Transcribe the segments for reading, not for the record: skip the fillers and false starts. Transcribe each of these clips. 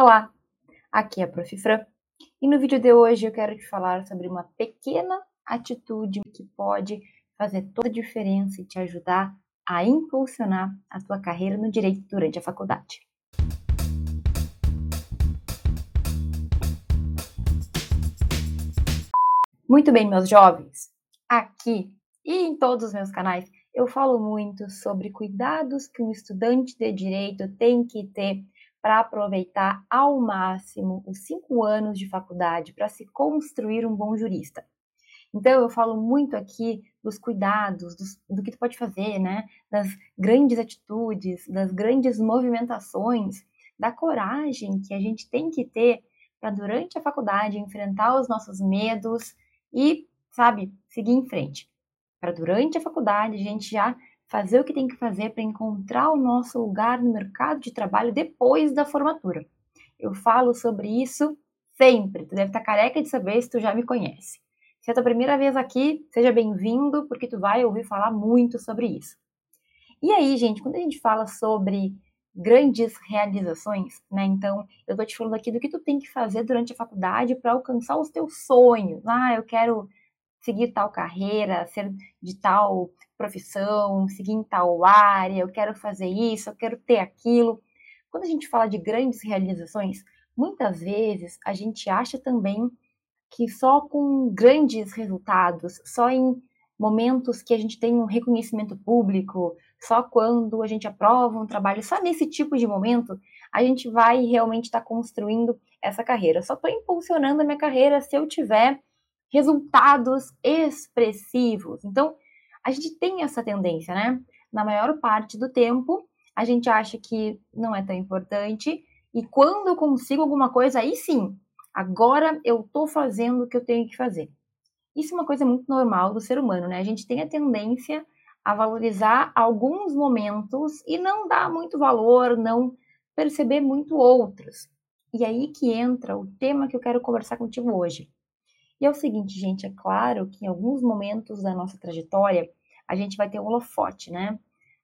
Olá, aqui é a Prof. Fran e no vídeo de hoje eu quero te falar sobre uma pequena atitude que pode fazer toda a diferença e te ajudar a impulsionar a tua carreira no direito durante a faculdade. Muito bem, meus jovens, aqui e em todos os meus canais eu falo muito sobre cuidados que um estudante de direito tem que ter para aproveitar ao máximo os 5 anos de faculdade para se construir um bom jurista. Então, eu falo muito aqui dos cuidados, do que tu pode fazer, né? Das grandes atitudes, das grandes movimentações, da coragem que a gente tem que ter para, durante a faculdade, enfrentar os nossos medos e, sabe, seguir em frente. Para, durante a faculdade, a gente já fazer o que tem que fazer para encontrar o nosso lugar no mercado de trabalho depois da formatura. Eu falo sobre isso sempre, tu deve estar careca de saber se tu já me conhece. Se é a tua primeira vez aqui, seja bem-vindo, porque tu vai ouvir falar muito sobre isso. E aí, gente, quando a gente fala sobre grandes realizações, né, então eu tô te falando aqui do que tu tem que fazer durante a faculdade para alcançar os teus sonhos. Ah, eu quero seguir tal carreira, ser de tal profissão, seguir em tal área, eu quero fazer isso, eu quero ter aquilo. Quando a gente fala de grandes realizações, muitas vezes a gente acha também que só com grandes resultados, só em momentos que a gente tem um reconhecimento público, só quando a gente aprova um trabalho, só nesse tipo de momento, a gente vai realmente estar construindo essa carreira. Eu só estou impulsionando a minha carreira se eu tiver resultados expressivos. Então, a gente tem essa tendência, né? Na maior parte do tempo, a gente acha que não é tão importante e quando eu consigo alguma coisa, aí sim, agora eu estou fazendo o que eu tenho que fazer. Isso é uma coisa muito normal do ser humano, né? A gente tem a tendência a valorizar alguns momentos e não dar muito valor, não perceber muito outros. E aí que entra o tema que eu quero conversar contigo hoje. E é o seguinte, gente, é claro que em alguns momentos da nossa trajetória, a gente vai ter um holofote, né?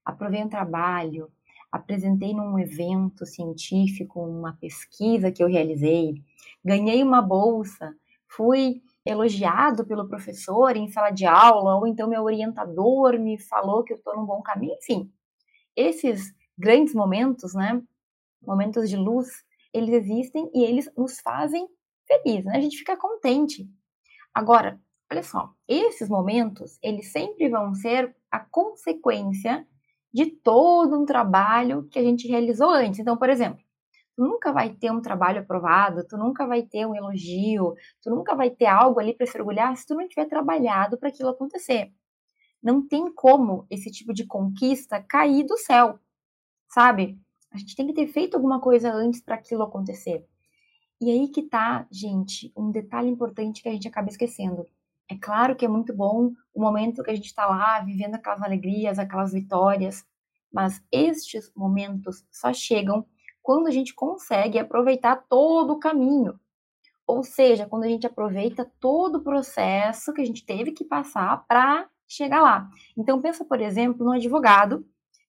Aprovei um trabalho, apresentei num evento científico, uma pesquisa que eu realizei, ganhei uma bolsa, fui elogiado pelo professor em sala de aula, ou então meu orientador me falou que eu estou num bom caminho, enfim. Esses grandes momentos, né? Momentos de luz, eles existem e eles nos fazem feliz, né? A gente fica contente. Agora, olha só, esses momentos, eles sempre vão ser a consequência de todo um trabalho que a gente realizou antes. Então, por exemplo, tu nunca vai ter um trabalho aprovado, tu nunca vai ter um elogio, tu nunca vai ter algo ali para se orgulhar se tu não tiver trabalhado para aquilo acontecer. Não tem como esse tipo de conquista cair do céu, sabe? A gente tem que ter feito alguma coisa antes para aquilo acontecer. E aí que tá, gente, um detalhe importante que a gente acaba esquecendo. É claro que é muito bom o momento que a gente tá lá vivendo aquelas alegrias, aquelas vitórias, mas estes momentos só chegam quando a gente consegue aproveitar todo o caminho. Ou seja, quando a gente aproveita todo o processo que a gente teve que passar para chegar lá. Então pensa, por exemplo, no advogado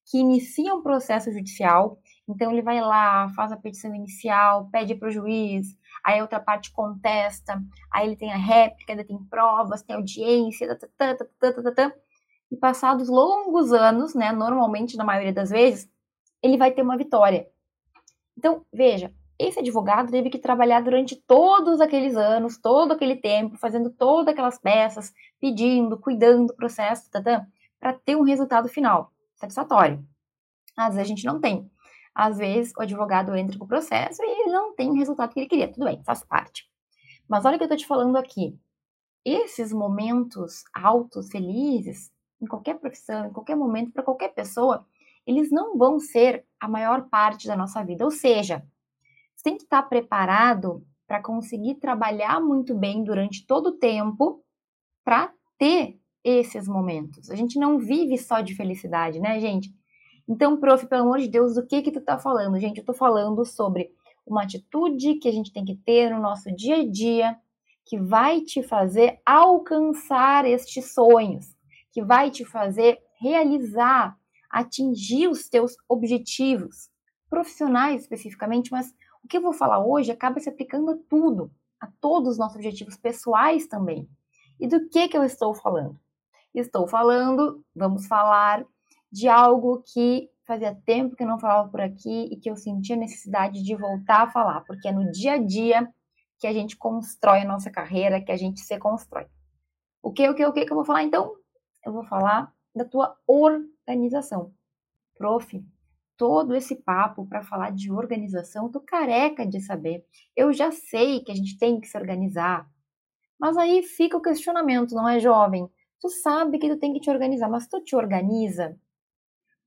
que inicia um processo judicial. Então, ele vai lá, faz a petição inicial, pede para o juiz, aí a outra parte contesta, aí ele tem a réplica, ainda tem provas, tem audiência, e passados longos anos, né, normalmente, na maioria das vezes, ele vai ter uma vitória. Então, veja, esse advogado teve que trabalhar durante todos aqueles anos, todo aquele tempo, fazendo todas aquelas peças, pedindo, cuidando do processo, para ter um resultado final satisfatório. Às vezes, a gente não tem. Às vezes, o advogado entra com o processo e ele não tem o resultado que ele queria. Tudo bem, faz parte. Mas olha o que eu estou te falando aqui. Esses momentos altos, felizes, em qualquer profissão, em qualquer momento, para qualquer pessoa, eles não vão ser a maior parte da nossa vida. Ou seja, você tem que estar preparado para conseguir trabalhar muito bem durante todo o tempo para ter esses momentos. A gente não vive só de felicidade, né, gente? Então, prof, pelo amor de Deus, do que tu tá falando? Gente, eu tô falando sobre uma atitude que a gente tem que ter no nosso dia a dia, que vai te fazer alcançar estes sonhos, que vai te fazer realizar, atingir os teus objetivos, profissionais especificamente, mas o que eu vou falar hoje acaba se aplicando a tudo, a todos os nossos objetivos pessoais também. E do que eu estou falando? Vamos falar de algo que fazia tempo que eu não falava por aqui e que eu sentia necessidade de voltar a falar, porque é no dia a dia que a gente constrói a nossa carreira, que a gente se constrói. O que eu vou falar, então? Eu vou falar da tua organização. Prof, todo esse papo para falar de organização, eu tô careca de saber. Eu já sei que a gente tem que se organizar, mas aí fica o questionamento, não é, jovem? Tu sabe que tu tem que te organizar, mas tu te organiza?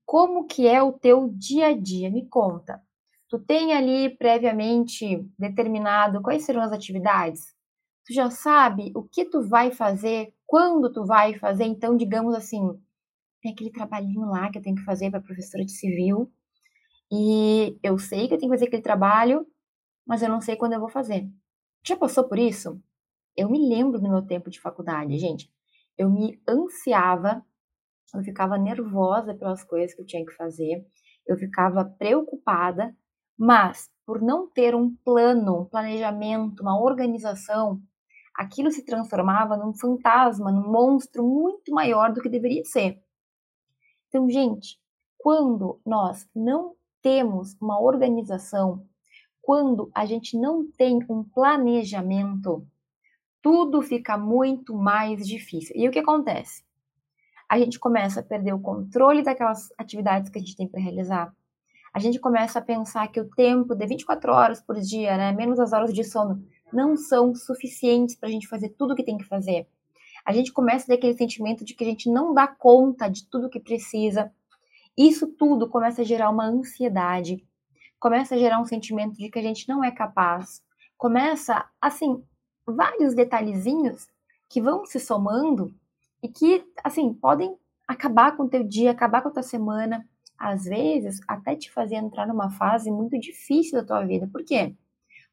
Como que é o teu dia a dia? Me conta. Tu tem ali previamente determinado quais serão as atividades? Tu já sabe o que tu vai fazer, quando tu vai fazer? Então, digamos assim, tem aquele trabalhinho lá que eu tenho que fazer para professora de civil e eu sei que eu tenho que fazer aquele trabalho, mas eu não sei quando eu vou fazer. Já passou por isso? Eu me lembro do meu tempo de faculdade, gente. Eu me ansiava, eu ficava nervosa pelas coisas que eu tinha que fazer, eu ficava preocupada, mas por não ter um plano, um planejamento, uma organização, aquilo se transformava num fantasma, num monstro muito maior do que deveria ser. Então, gente, quando nós não temos uma organização, quando a gente não tem um planejamento, tudo fica muito mais difícil. E o que acontece? A gente começa a perder o controle daquelas atividades que a gente tem para realizar. A gente começa a pensar que o tempo de 24 horas por dia, né, menos as horas de sono, não são suficientes para a gente fazer tudo o que tem que fazer. A gente começa a ter aquele sentimento de que a gente não dá conta de tudo que precisa. Isso tudo começa a gerar uma ansiedade. Começa a gerar um sentimento de que a gente não é capaz. Começa, assim, vários detalhezinhos que vão se somando e que, assim, podem acabar com o teu dia, acabar com a tua semana, às vezes até te fazer entrar numa fase muito difícil da tua vida. Por quê?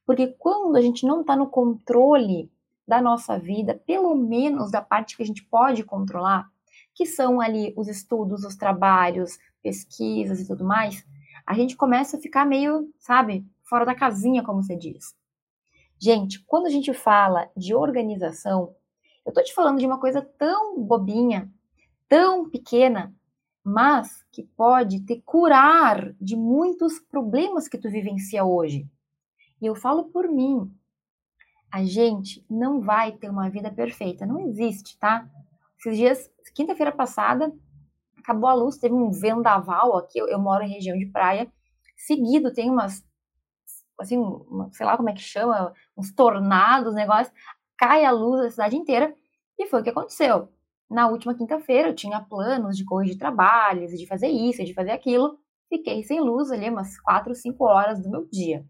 Porque quando a gente não está no controle da nossa vida, pelo menos da parte que a gente pode controlar, que são ali os estudos, os trabalhos, pesquisas e tudo mais, a gente começa a ficar meio, sabe, fora da casinha, como você diz. Gente, quando a gente fala de organização, eu tô te falando de uma coisa tão bobinha, tão pequena, mas que pode te curar de muitos problemas que tu vivencia hoje. E eu falo por mim. A gente não vai ter uma vida perfeita, não existe, tá? Esses dias, quinta-feira passada, acabou a luz, teve um vendaval aqui, eu moro em região de praia, seguido tem umas, assim, sei lá como é que chama, uns tornados, negócios. Cai a luz da cidade inteira, e foi o que aconteceu. Na última quinta-feira, eu tinha planos de corrigir trabalhos, de fazer isso, de fazer aquilo, fiquei sem luz ali umas 4, 5 horas do meu dia.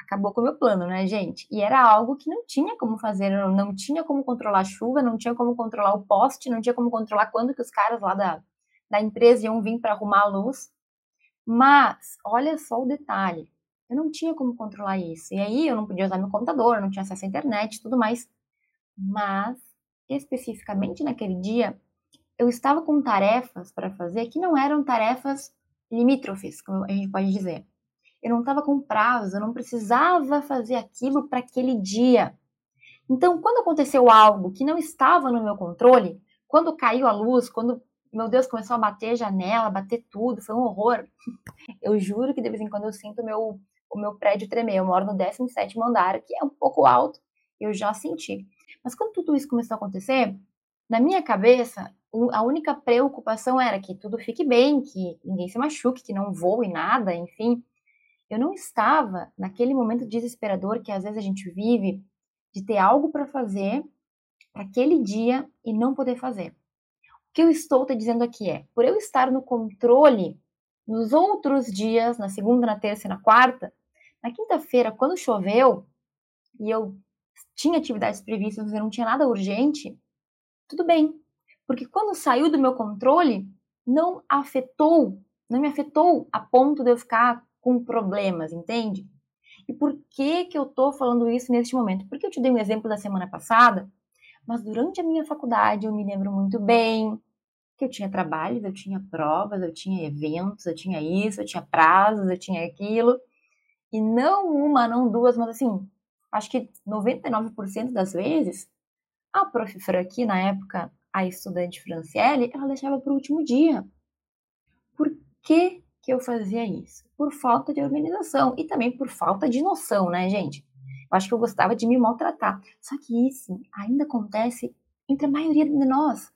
Acabou com o meu plano, né, gente? E era algo que não tinha como fazer, não tinha como controlar a chuva, não tinha como controlar o poste, não tinha como controlar quando que os caras lá da empresa iam vir para arrumar a luz. Mas, olha só o detalhe. Eu não tinha como controlar isso. E aí eu não podia usar meu computador, não tinha acesso à internet e tudo mais. Mas, especificamente naquele dia, eu estava com tarefas para fazer que não eram tarefas limítrofes, como a gente pode dizer. Eu não estava com prazo, eu não precisava fazer aquilo para aquele dia. Então, quando aconteceu algo que não estava no meu controle, quando caiu a luz, quando, meu Deus, começou a bater janela, bater tudo, foi um horror. Eu juro que de vez em quando eu sinto o meu prédio tremer. Eu moro no 17º andar, que é um pouco alto, eu já senti. Mas quando tudo isso começou a acontecer, na minha cabeça, a única preocupação era que tudo fique bem, que ninguém se machuque, que não voe nada, enfim. Eu não estava naquele momento desesperador que às vezes a gente vive, de ter algo para fazer para aquele dia e não poder fazer. O que eu estou te dizendo aqui é, por eu estar no controle nos outros dias, na segunda, na terça e na quarta, na quinta-feira, quando choveu, e eu tinha atividades previstas, mas eu não tinha nada urgente, tudo bem. Porque quando saiu do meu controle, não me afetou a ponto de eu ficar com problemas, entende? E por que eu tô falando isso neste momento? Porque eu te dei um exemplo da semana passada, mas durante a minha faculdade eu me lembro muito bem que eu tinha trabalhos, eu tinha provas, eu tinha eventos, eu tinha isso, eu tinha prazos, eu tinha aquilo. E não uma, não duas, mas assim, acho que 99% das vezes, a prof. Franqui, na época, a estudante Franciele, ela deixava para o último dia. Por que eu fazia isso? Por falta de organização e também por falta de noção, né, gente? Eu acho que eu gostava de me maltratar. Só que isso ainda acontece entre a maioria de nós.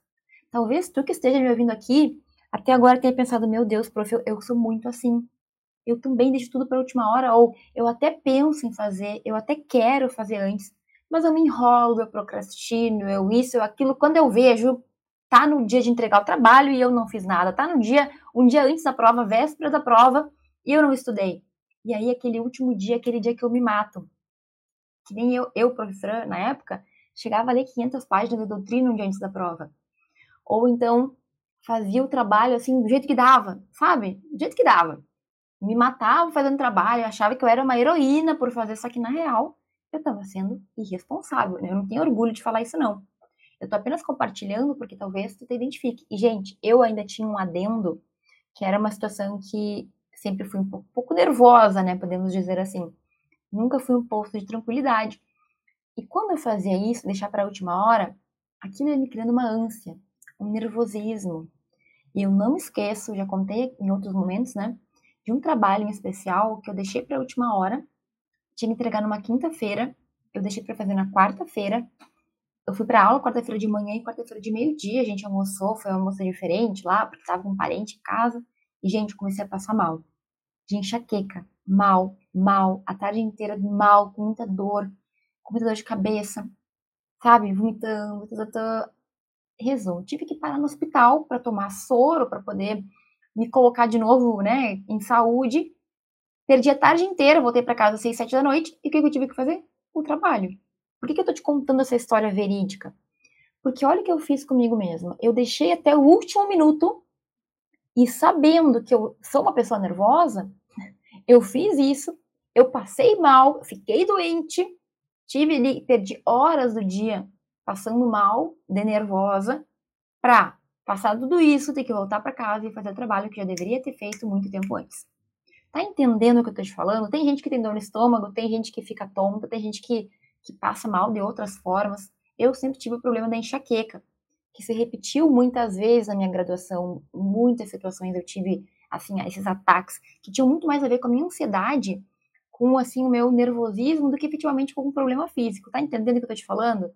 Talvez tu que esteja me ouvindo aqui, até agora tenha pensado, meu Deus, prof, eu sou muito assim. Eu também deixo tudo para a última hora, ou eu até penso em fazer, eu até quero fazer antes, mas eu me enrolo, eu procrastino, eu isso, eu aquilo. Quando eu vejo, tá no dia de entregar o trabalho e eu não fiz nada, tá no dia, um dia antes da prova, véspera da prova, e eu não estudei. E aí aquele último dia, aquele dia que eu me mato. Que nem eu professora, na época, chegava a ler 500 páginas de doutrina um dia antes da prova. Ou então, fazia o trabalho assim, do jeito que dava, sabe? Do jeito que dava. Me matava fazendo trabalho, achava que eu era uma heroína por fazer, só que na real eu estava sendo irresponsável, né? Eu não tenho orgulho de falar isso não, eu tô apenas compartilhando porque talvez tu te identifique. E gente, eu ainda tinha um adendo que era uma situação que sempre fui um pouco nervosa, né, podemos dizer assim, nunca fui um posto de tranquilidade, e quando eu fazia isso, deixar para a última hora, aquilo ia me criando uma ânsia, um nervosismo, e eu não esqueço, já contei em outros momentos, né, de um trabalho em especial que eu deixei para a última hora, tinha que entregar numa quinta-feira, eu deixei para fazer na quarta-feira, eu fui para aula quarta-feira de manhã e quarta-feira de meio-dia, a gente almoçou, foi um almoço diferente lá, porque estava com um parente em casa, e gente, comecei a passar mal, de enxaqueca, mal, a tarde inteira mal, com muita dor de cabeça, sabe, vomitando, resumo, tive que parar no hospital para tomar soro, para poder me colocar de novo, né, em saúde, perdi a tarde inteira, voltei para casa às 6, 7 da noite, e o que eu tive que fazer? O trabalho. Por que eu tô te contando essa história verídica? Porque olha o que eu fiz comigo mesma, eu deixei até o último minuto, e sabendo que eu sou uma pessoa nervosa, eu fiz isso, eu passei mal, fiquei doente, perdi horas do dia passando mal, de nervosa, pra passar tudo isso, tem que voltar para casa e fazer o trabalho que já deveria ter feito muito tempo antes. Tá entendendo o que eu tô te falando? Tem gente que tem dor no estômago, tem gente que fica tonta, tem gente que passa mal de outras formas. Eu sempre tive o problema da enxaqueca, que se repetiu muitas vezes na minha graduação, muitas situações eu tive, assim, esses ataques, que tinham muito mais a ver com a minha ansiedade, com, assim, o meu nervosismo, do que efetivamente com um problema físico. Tá entendendo o que eu tô te falando?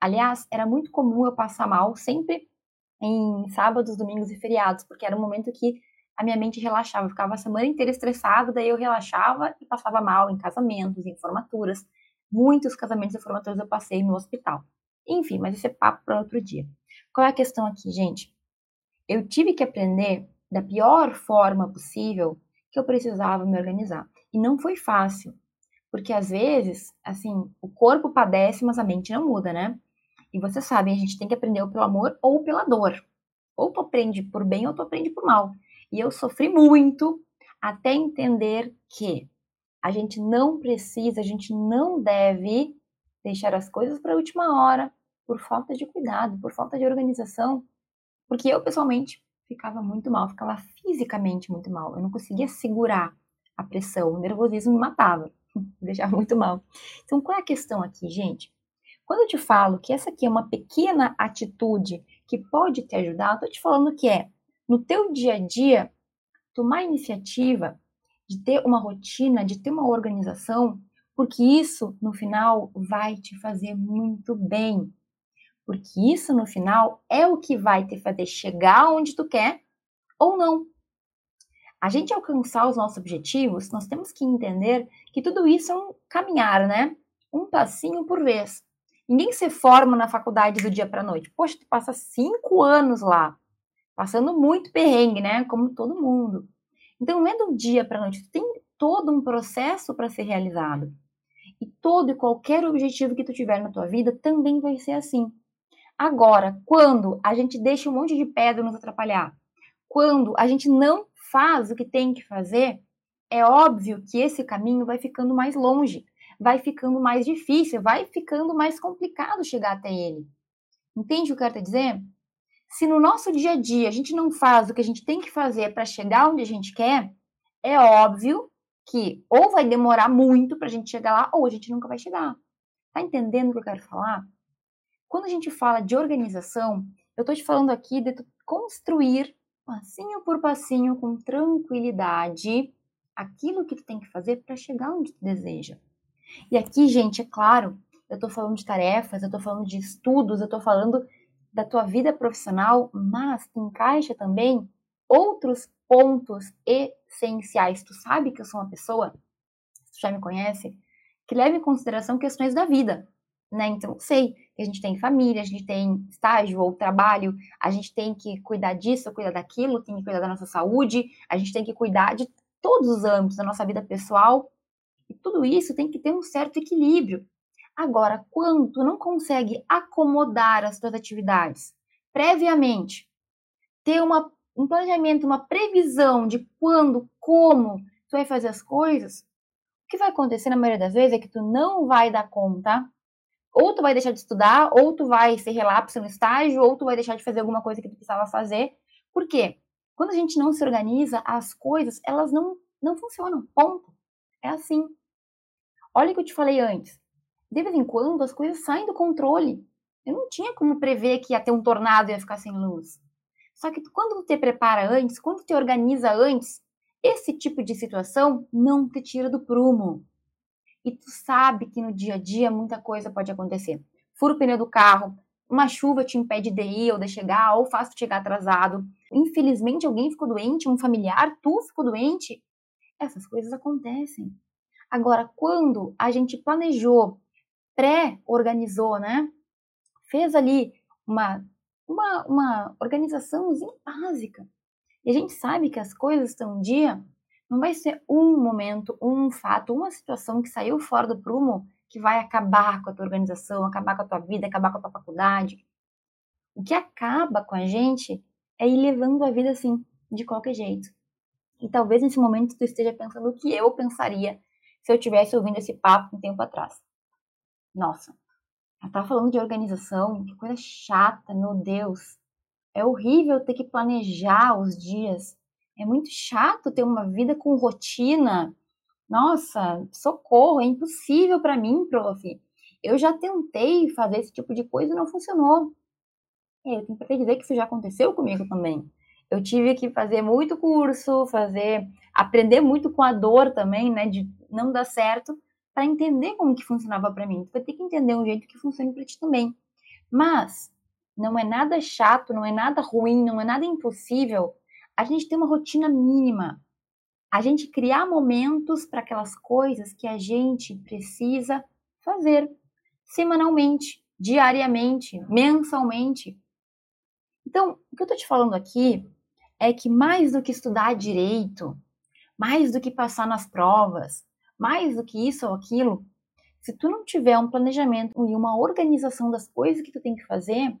Aliás, era muito comum eu passar mal, sempre em sábados, domingos e feriados, porque era um momento que a minha mente relaxava, eu ficava a semana inteira estressada, daí eu relaxava e passava mal em casamentos, em formaturas, muitos casamentos e formaturas eu passei no hospital. Enfim, mas isso é papo para outro dia. Qual é a questão aqui, gente? Eu tive que aprender da pior forma possível que eu precisava me organizar, e não foi fácil, porque às vezes, assim, o corpo padece, mas a mente não muda, né? E vocês sabem, a gente tem que aprender ou pelo amor ou pela dor. Ou tu aprende por bem ou tu aprende por mal. E eu sofri muito até entender que a gente não precisa, a gente não deve deixar as coisas para a última hora por falta de cuidado, por falta de organização. Porque eu, pessoalmente, ficava muito mal, ficava fisicamente muito mal. Eu não conseguia segurar a pressão, o nervosismo me matava, me deixava muito mal. Então, qual é a questão aqui, gente? Quando eu te falo que essa aqui é uma pequena atitude que pode te ajudar, eu tô te falando que é, no teu dia a dia, tomar iniciativa de ter uma rotina, de ter uma organização, porque isso, no final, vai te fazer muito bem. Porque isso, no final, é o que vai te fazer chegar onde tu quer ou não. A gente alcançar os nossos objetivos, nós temos que entender que tudo isso é um caminhar, né? Um passinho por vez. Ninguém se forma na faculdade do dia para a noite. Poxa, tu passa 5 anos lá, passando muito perrengue, né? Como todo mundo. Então, não é do dia para a noite. Tu tem todo um processo para ser realizado. E todo e qualquer objetivo que tu tiver na tua vida também vai ser assim. Agora, quando a gente deixa um monte de pedra nos atrapalhar, quando a gente não faz o que tem que fazer, é óbvio que esse caminho vai ficando mais longe. Vai ficando mais difícil, vai ficando mais complicado chegar até ele. Entende o que eu quero te dizer? Se no nosso dia a dia a gente não faz o que a gente tem que fazer para chegar onde a gente quer, é óbvio que ou vai demorar muito pra gente chegar lá, ou a gente nunca vai chegar. Tá entendendo o que eu quero falar? Quando a gente fala de organização, eu tô te falando aqui de construir passinho por passinho, com tranquilidade, aquilo que tu tem que fazer para chegar onde tu deseja. E aqui, gente, é claro, eu tô falando de tarefas, eu tô falando de estudos, eu tô falando da tua vida profissional, mas encaixa também outros pontos essenciais. Tu sabe que eu sou uma pessoa, tu já me conhece, que leva em consideração questões da vida, né? Então, sei que a gente tem família, a gente tem estágio ou trabalho, a gente tem que cuidar disso, cuidar daquilo, tem que cuidar da nossa saúde, a gente tem que cuidar de todos os âmbitos da nossa vida pessoal, e tudo isso tem que ter um certo equilíbrio. Agora, quando tu não consegue acomodar as tuas atividades previamente, ter um planejamento, uma previsão de quando, como tu vai fazer as coisas, o que vai acontecer na maioria das vezes é que tu não vai dar conta, ou tu vai deixar de estudar, ou tu vai ser relapso no estágio, ou tu vai deixar de fazer alguma coisa que tu precisava fazer. Por quê? Quando a gente não se organiza, as coisas, elas não funcionam, ponto. É assim. Olha o que eu te falei antes. De vez em quando, as coisas saem do controle. Eu não tinha como prever que ia ter um tornado e ia ficar sem luz. Só que quando você prepara antes, quando você organiza antes, esse tipo de situação não te tira do prumo. E tu sabe que no dia a dia muita coisa pode acontecer. Fura o pneu do carro, uma chuva te impede de ir ou de chegar, ou faz tu chegar atrasado. Infelizmente, alguém ficou doente, um familiar, tu ficou doente. Essas coisas acontecem. Agora, quando a gente planejou, pré-organizou, né? Fez ali uma organizaçãozinha básica. E a gente sabe que as coisas estão um dia, não vai ser um momento, um fato, uma situação que saiu fora do prumo que vai acabar com a tua organização, acabar com a tua vida, acabar com a tua faculdade. O que acaba com a gente é ir levando a vida assim, de qualquer jeito. E talvez nesse momento tu esteja pensando o que eu pensaria se eu estivesse ouvindo esse papo um tempo atrás. Nossa, ela tá falando de organização, que coisa chata, meu Deus. É horrível ter que planejar os dias. É muito chato ter uma vida com rotina. Nossa, socorro, é impossível pra mim, prof. Eu já tentei fazer esse tipo de coisa e não funcionou. Eu tenho que dizer que isso já aconteceu comigo também. Eu tive que fazer muito curso, aprender muito com a dor também, né, de não dar certo, para entender como que funcionava para mim. Tu vai ter que entender um jeito que funcione para ti também. Mas não é nada chato, não é nada ruim, não é nada impossível a gente ter uma rotina mínima. A gente criar momentos para aquelas coisas que a gente precisa fazer semanalmente, diariamente, mensalmente. Então, o que eu tô te falando aqui é que mais do que estudar direito, mais do que passar nas provas, mais do que isso ou aquilo, se tu não tiver um planejamento e uma organização das coisas que tu tem que fazer,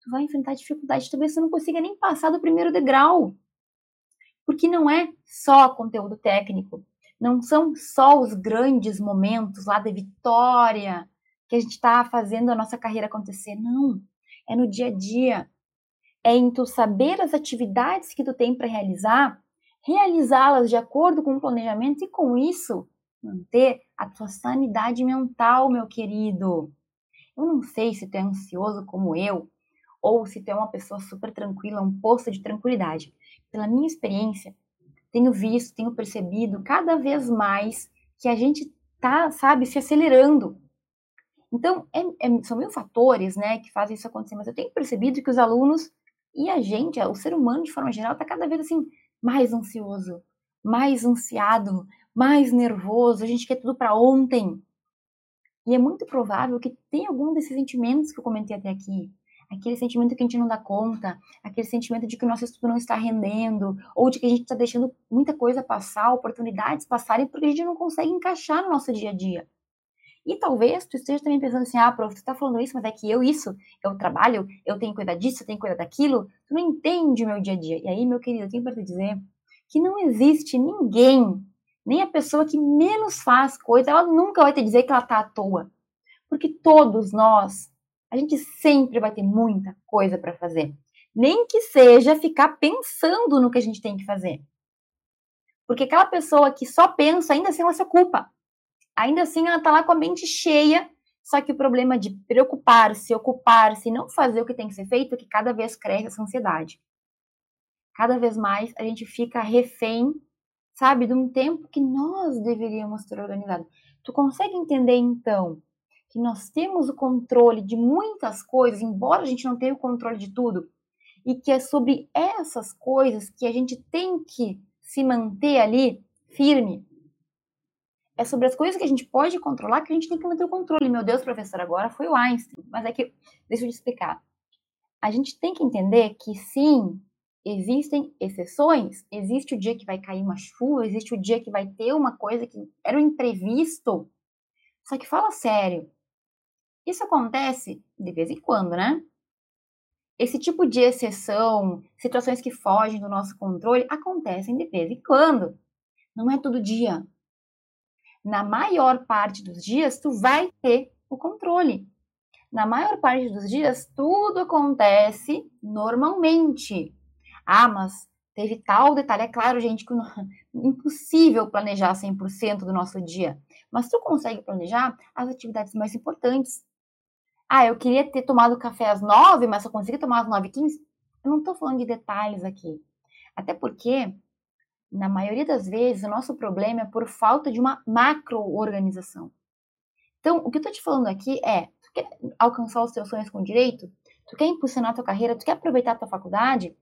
tu vai enfrentar dificuldade, talvez tu não consiga nem passar do primeiro degrau. Porque não é só conteúdo técnico, não são só os grandes momentos lá da vitória que a gente tá fazendo a nossa carreira acontecer, não. É no dia a dia. É em tu saber as atividades que tu tem para realizá-las de acordo com o planejamento e com isso, manter a tua sanidade mental, meu querido. Eu não sei se tu é ansioso como eu, ou se tu é uma pessoa super tranquila, um poço de tranquilidade. Pela minha experiência, tenho visto, tenho percebido cada vez mais que a gente tá, sabe, se acelerando. Então, são mil fatores, né, que fazem isso acontecer, mas eu tenho percebido que os alunos e a gente, o ser humano de forma geral, tá cada vez assim, mais ansioso, mais ansiado, mais nervoso, a gente quer tudo para ontem. E é muito provável que tenha algum desses sentimentos que eu comentei até aqui. Aquele sentimento que a gente não dá conta, aquele sentimento de que o nosso estudo não está rendendo, ou de que a gente está deixando muita coisa passar, oportunidades passarem, porque a gente não consegue encaixar no nosso dia a dia. E talvez tu esteja também pensando assim, ah, prof, tu está falando isso, mas é que eu trabalho, eu tenho que cuidar disso, eu tenho que cuidar daquilo, tu não entende o meu dia a dia. E aí, meu querido, eu tenho para te dizer que não existe ninguém, nem a pessoa que menos faz coisa, ela nunca vai te dizer que ela tá à toa. Porque todos nós, a gente sempre vai ter muita coisa para fazer. Nem que seja ficar pensando no que a gente tem que fazer. Porque aquela pessoa que só pensa, ainda assim ela se ocupa. Ainda assim ela tá lá com a mente cheia, só que o problema de preocupar-se, ocupar-se, não fazer o que tem que ser feito, é que cada vez cresce essa ansiedade. Cada vez mais a gente fica refém, sabe, de um tempo que nós deveríamos ter organizado. Tu consegue entender, então, que nós temos o controle de muitas coisas, embora a gente não tenha o controle de tudo, e que é sobre essas coisas que a gente tem que se manter ali firme. É sobre as coisas que a gente pode controlar que a gente tem que manter o controle. Meu Deus, professor, agora foi o Einstein. Mas é que, deixa eu te explicar. A gente tem que entender que, sim, existem exceções. Existe o dia que vai cair uma chuva, existe o dia que vai ter uma coisa que era um imprevisto. Só que fala sério. Isso acontece de vez em quando, né? Esse tipo de exceção, situações que fogem do nosso controle, acontecem de vez em quando. Não é todo dia. Na maior parte dos dias, tu vai ter o controle. Na maior parte dos dias, tudo acontece normalmente. Ah, mas teve tal detalhe. É claro, gente, que é impossível planejar 100% do nosso dia. Mas tu consegue planejar as atividades mais importantes. Ah, eu queria ter tomado café às 9, mas só consegui tomar às 9h15. Eu não estou falando de detalhes aqui. Até porque, na maioria das vezes, o nosso problema é por falta de uma macro-organização. Então, o que eu estou te falando aqui é, tu quer alcançar os teus sonhos com direito? Tu quer impulsionar a tua carreira? Tu quer aproveitar a tua faculdade?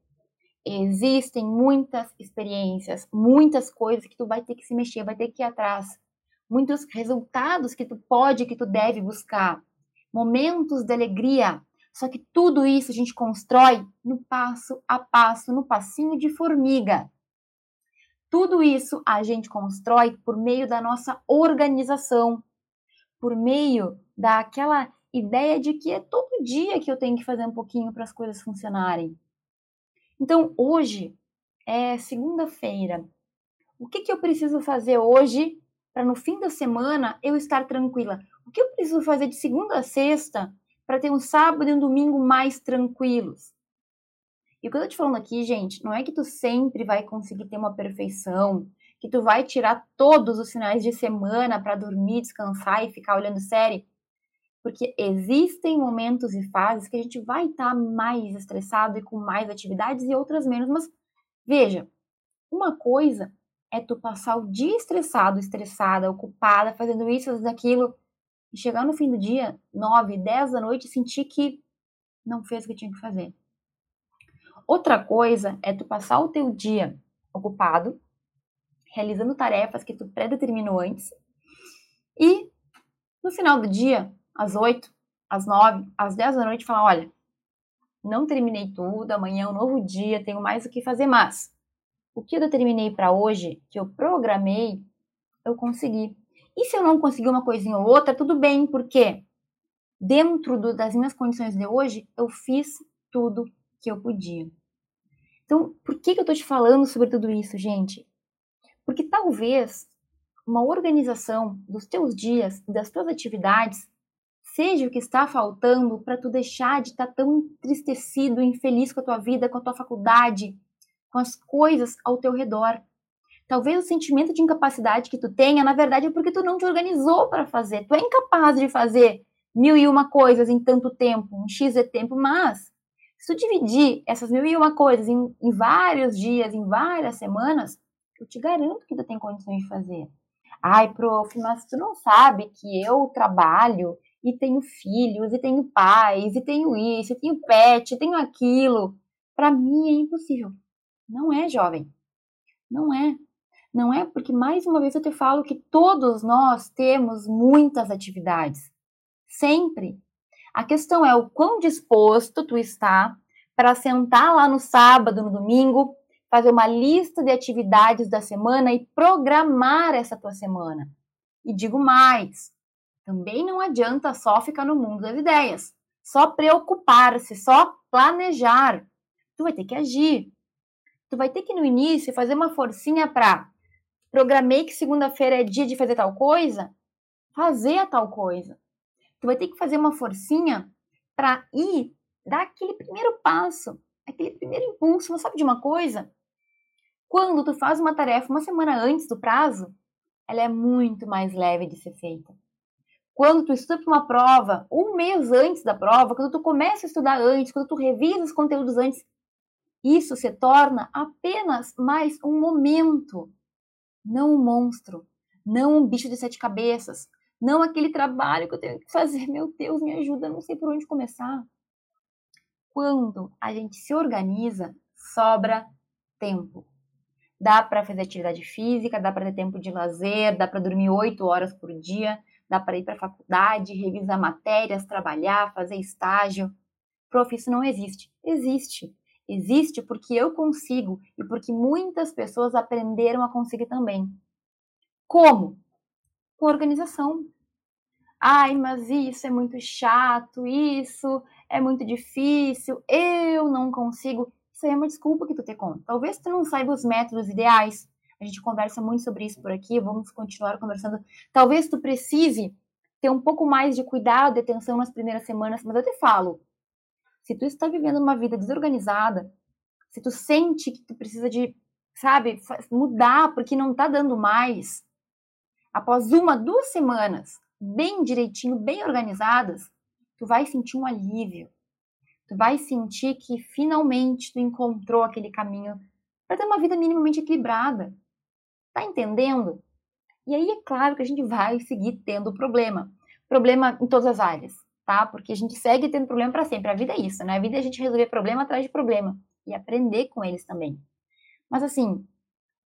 Existem muitas experiências, muitas coisas que tu vai ter que se mexer, vai ter que ir atrás. Muitos resultados que tu pode, que tu deve buscar. Momentos de alegria. Só que tudo isso a gente constrói no passo a passo, no passinho de formiga. Tudo isso a gente constrói por meio da nossa organização, por meio daquela ideia de que é todo dia que eu tenho que fazer um pouquinho para as coisas funcionarem. Então, hoje é segunda-feira. O que eu preciso fazer hoje para no fim da semana eu estar tranquila? O que eu preciso fazer de segunda a sexta para ter um sábado e um domingo mais tranquilos? E o que eu tô te falando aqui, gente, não é que tu sempre vai conseguir ter uma perfeição, que tu vai tirar todos os finais de semana para dormir, descansar e ficar olhando série. Porque existem momentos e fases que a gente vai estar mais estressado e com mais atividades e outras menos. Mas, veja, uma coisa é tu passar o dia estressado, estressada, ocupada, fazendo isso, aquilo, e chegar no fim do dia, 9, 10 da noite, e sentir que não fez o que tinha que fazer. Outra coisa é tu passar o teu dia ocupado, realizando tarefas que tu pré-determinou antes, e no final do dia, às 8, às 9, às 10 da noite, falar, olha, não terminei tudo, amanhã é um novo dia, tenho mais o que fazer, mas o que eu determinei para hoje, que eu programei, eu consegui. E se eu não conseguir uma coisinha ou outra, tudo bem, porque dentro das minhas condições de hoje, eu fiz tudo que eu podia. Então, por que eu tô te falando sobre tudo isso, gente? Porque talvez uma organização dos teus dias, das tuas atividades, seja o que está faltando para tu deixar de estar tão entristecido, infeliz com a tua vida, com a tua faculdade, com as coisas ao teu redor. Talvez o sentimento de incapacidade que tu tenha, na verdade, é porque tu não te organizou para fazer. Tu é incapaz de fazer 1001 coisas em tanto tempo, um X de tempo, mas se tu dividir essas 1001 coisas em vários dias, em várias semanas, eu te garanto que tu tem condições de fazer. Ai, prof, mas tu não sabe que eu trabalho e tenho filhos, e tenho pais, e tenho isso, e tenho pet, e tenho aquilo. Para mim é impossível. Não é, jovem. Não é. Não é porque, mais uma vez, eu te falo que todos nós temos muitas atividades. Sempre. A questão é o quão disposto tu está para sentar lá no sábado, no domingo, fazer uma lista de atividades da semana e programar essa tua semana. E digo mais, também não adianta só ficar no mundo das ideias, só preocupar-se, só planejar. Tu vai ter que agir. Tu vai ter que, no início, fazer uma forcinha para programei que segunda-feira é dia de fazer tal coisa, fazer a tal coisa. Tu vai ter que fazer uma forcinha para ir dar aquele primeiro passo, aquele primeiro impulso. Mas sabe de uma coisa? Quando tu faz uma tarefa uma semana antes do prazo, ela é muito mais leve de ser feita. Quando tu estuda para uma prova um mês antes da prova, quando tu começa a estudar antes, quando tu revisa os conteúdos antes, isso se torna apenas mais um momento, não um monstro, não um bicho de 7 cabeças, não aquele trabalho que eu tenho que fazer, meu Deus, me ajuda, não sei por onde começar. Quando a gente se organiza, sobra tempo. Dá para fazer atividade física, dá para ter tempo de lazer, dá para dormir 8 horas por dia, dá para ir para a faculdade, revisar matérias, trabalhar, fazer estágio. Prof, isso não existe. Existe. Existe porque eu consigo e porque muitas pessoas aprenderam a conseguir também. Como? Com organização. Ai, mas isso é muito chato, isso é muito difícil, eu não consigo. Isso aí é uma desculpa que tu te conta. Talvez tu não saiba os métodos ideais. A gente conversa muito sobre isso por aqui, vamos continuar conversando. Talvez tu precise ter um pouco mais de cuidado e atenção nas primeiras semanas, mas eu te falo, se tu está vivendo uma vida desorganizada, se tu sente que tu precisa de, sabe, mudar porque não tá dando mais, após 1, 2 semanas, bem direitinho, bem organizadas, tu vai sentir um alívio. Tu vai sentir que finalmente tu encontrou aquele caminho para ter uma vida minimamente equilibrada. Tá entendendo? E aí é claro que a gente vai seguir tendo problema. Problema em todas as áreas, tá? Porque a gente segue tendo problema para sempre. A vida é isso, né? A vida é a gente resolver problema atrás de problema. E aprender com eles também. Mas assim,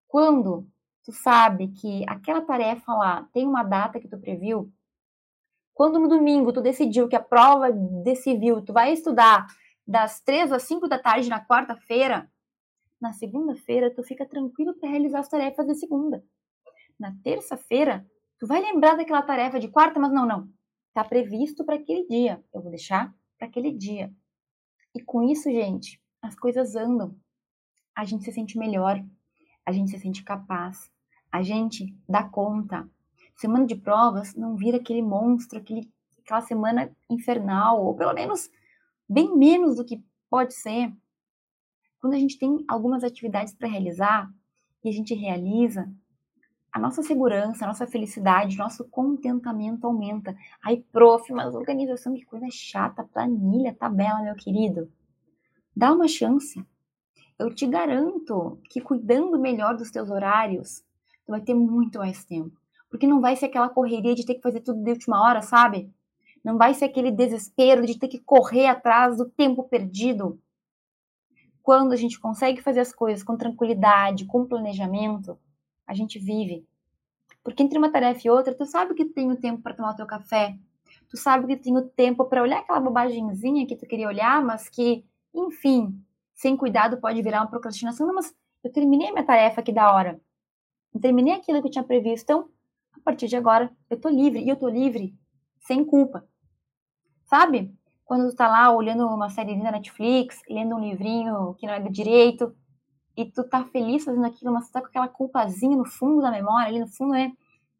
quando tu sabe que aquela tarefa lá tem uma data que tu previu, quando no domingo tu decidiu que a prova de civil tu vai estudar das 3 às 5 da tarde na quarta-feira, na segunda-feira tu fica tranquilo para realizar as tarefas de segunda. Na terça-feira tu vai lembrar daquela tarefa de quarta, mas não. Tá previsto para aquele dia. Eu vou deixar para aquele dia. E com isso, gente, as coisas andam. A gente se sente melhor. A gente se sente capaz. A gente dá conta. Semana de provas não vira aquele monstro, aquela semana infernal, ou pelo menos bem menos do que pode ser. Quando a gente tem algumas atividades para realizar e a gente realiza, a nossa segurança, a nossa felicidade, nosso contentamento aumenta. Ai, prof, mas organização, que coisa chata, planilha, tabela, meu querido. Dá uma chance. Eu te garanto que cuidando melhor dos teus horários, tu vai ter muito mais tempo. Porque não vai ser aquela correria de ter que fazer tudo de última hora, sabe? Não vai ser aquele desespero de ter que correr atrás do tempo perdido. Quando a gente consegue fazer as coisas com tranquilidade, com planejamento, a gente vive. Porque entre uma tarefa e outra, tu sabe que tu tem o tempo para tomar o teu café. Tu sabe que tu tem o tempo para olhar aquela bobagemzinha que tu queria olhar, mas que, enfim, sem cuidado pode virar uma procrastinação. Não, mas eu terminei a minha tarefa aqui da hora. Eu terminei aquilo que eu tinha previsto, então a partir de agora, eu tô livre, e eu tô livre sem culpa. Sabe? Quando tu tá lá olhando uma sériezinha da Netflix, lendo um livrinho que não é direito, e tu tá feliz fazendo aquilo, mas tu tá com aquela culpazinha no fundo da memória, ali no fundo é,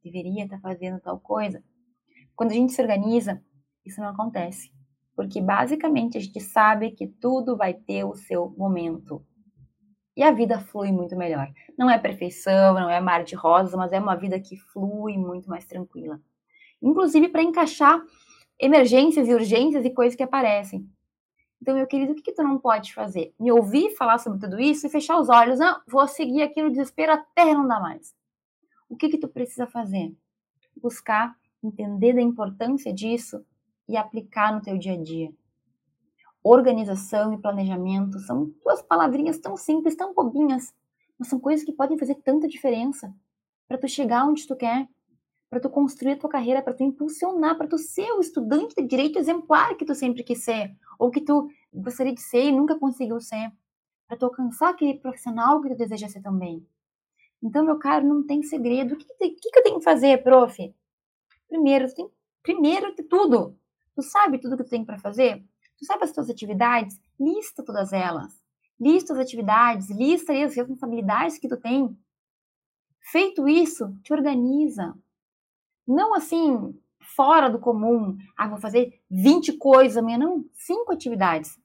deveria estar fazendo tal coisa. Quando a gente se organiza, isso não acontece. Porque basicamente a gente sabe que tudo vai ter o seu momento. E a vida flui muito melhor. Não é perfeição, não é mar de rosas, mas é uma vida que flui muito mais tranquila. Inclusive para encaixar emergências e urgências e coisas que aparecem. Então, meu querido, o que tu não pode fazer? Me ouvir falar sobre tudo isso e fechar os olhos. Não, vou seguir aqui no desespero até não dar mais. O que tu precisa fazer? Buscar entender da importância disso e aplicar no teu dia a dia. Organização e planejamento são 2 palavrinhas tão simples, tão bobinhas, mas são coisas que podem fazer tanta diferença para tu chegar onde tu quer, para tu construir a tua carreira, para tu impulsionar, para tu ser o estudante de direito exemplar que tu sempre quis ser, ou que tu gostaria de ser e nunca conseguiu ser, para tu alcançar aquele profissional que tu deseja ser também. Então, meu caro, não tem segredo. O que eu tenho que fazer, prof? Primeiro de tudo, tu sabe tudo que tu tem para fazer? Tu sabe as tuas atividades? Lista todas elas. Lista as atividades, lista as responsabilidades que tu tem. Feito isso, te organiza. Não assim, fora do comum. Ah, vou fazer 20 coisas amanhã. Não, 5 atividades.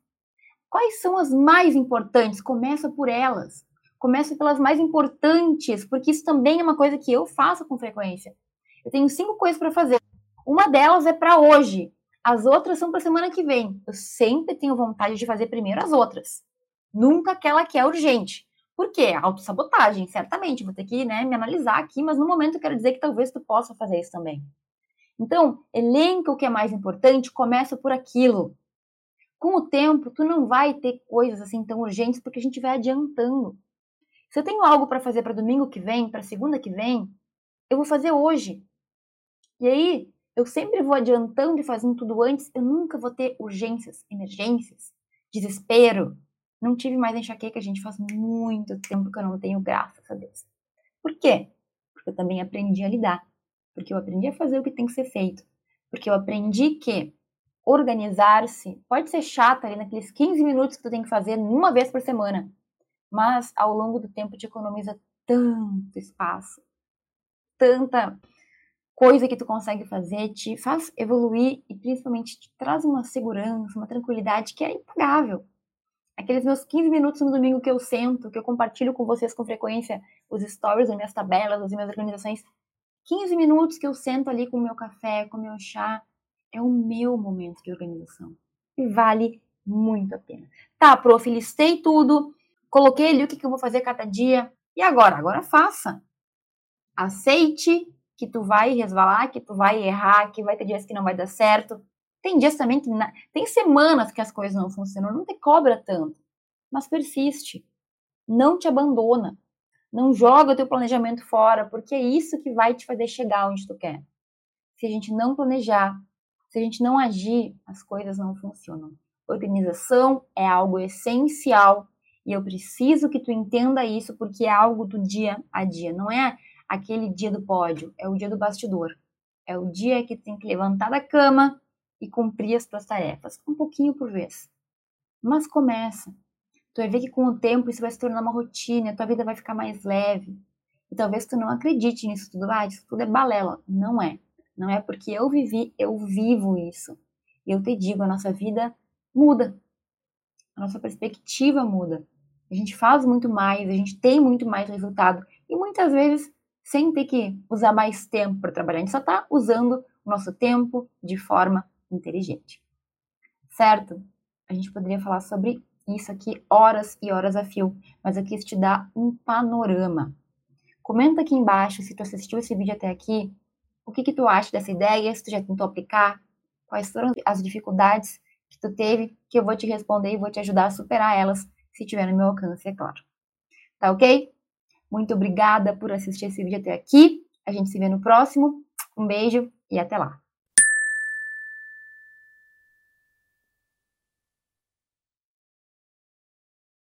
Quais são as mais importantes? Começa por elas. Começo pelas mais importantes, porque isso também é uma coisa que eu faço com frequência. Eu tenho 5 coisas para fazer. Uma delas é para hoje. As outras são para semana que vem. Eu sempre tenho vontade de fazer primeiro as outras. Nunca aquela que é urgente. Por quê? Autossabotagem, certamente. Vou ter que, me analisar aqui, mas no momento eu quero dizer que talvez tu possa fazer isso também. Então, elenca o que é mais importante, começa por aquilo. Com o tempo, tu não vai ter coisas assim tão urgentes, porque a gente vai adiantando. Se eu tenho algo para fazer para domingo que vem, para segunda que vem, eu vou fazer hoje. E aí, eu sempre vou adiantando e fazendo tudo antes, eu nunca vou ter urgências, emergências, desespero. Não tive mais enxaqueca, gente, faz muito tempo que eu não tenho, graças a Deus. Por quê? Porque eu também aprendi a lidar. Porque eu aprendi a fazer o que tem que ser feito. Porque eu aprendi que organizar-se pode ser chato ali naqueles 15 minutos que tu tem que fazer uma vez por semana. Mas ao longo do tempo te economiza tanto espaço, tanta coisa que tu consegue fazer, te faz evoluir e principalmente te traz uma segurança, uma tranquilidade que é impagável. Aqueles meus 15 minutos no domingo que eu sento, que eu compartilho com vocês com frequência, os stories, as minhas tabelas, as minhas organizações, 15 minutos que eu sento ali com o meu café, com o meu chá, é o meu momento de organização. E vale muito a pena. Tá, prof, listei tudo, coloquei ali o que eu vou fazer cada dia. E agora? Agora faça. Aceite que tu vai resvalar, que tu vai errar, que vai ter dias que não vai dar certo. Tem dias também que... Tem semanas que as coisas não funcionam, não te cobra tanto. Mas persiste. Não te abandona. Não joga o teu planejamento fora, porque é isso que vai te fazer chegar onde tu quer. Se a gente não planejar, se a gente não agir, as coisas não funcionam. Organização é algo essencial e eu preciso que tu entenda isso, porque é algo do dia a dia. Não é aquele dia do pódio, é o dia do bastidor. É o dia que tu tem que levantar da cama e cumprir as tuas tarefas, um pouquinho por vez. Mas começa. Tu vai ver que com o tempo isso vai se tornar uma rotina, a tua vida vai ficar mais leve. E talvez tu não acredite nisso tudo. Ah, isso tudo é balela. Não é. Não é porque eu vivi, eu vivo isso. E eu te digo, a nossa vida muda. A nossa perspectiva muda. A gente faz muito mais, a gente tem muito mais resultado. E muitas vezes, sem ter que usar mais tempo para trabalhar, a gente só está usando o nosso tempo de forma inteligente. Certo? A gente poderia falar sobre isso aqui horas e horas a fio, mas eu quis te dar um panorama. Comenta aqui embaixo se tu assistiu esse vídeo até aqui, o que tu acha dessa ideia, se tu já tentou aplicar, quais foram as dificuldades que tu teve, que eu vou te responder e vou te ajudar a superar elas, se tiver no meu alcance, é claro. Tá ok? Muito obrigada por assistir esse vídeo até aqui, a gente se vê no próximo, um beijo e até lá.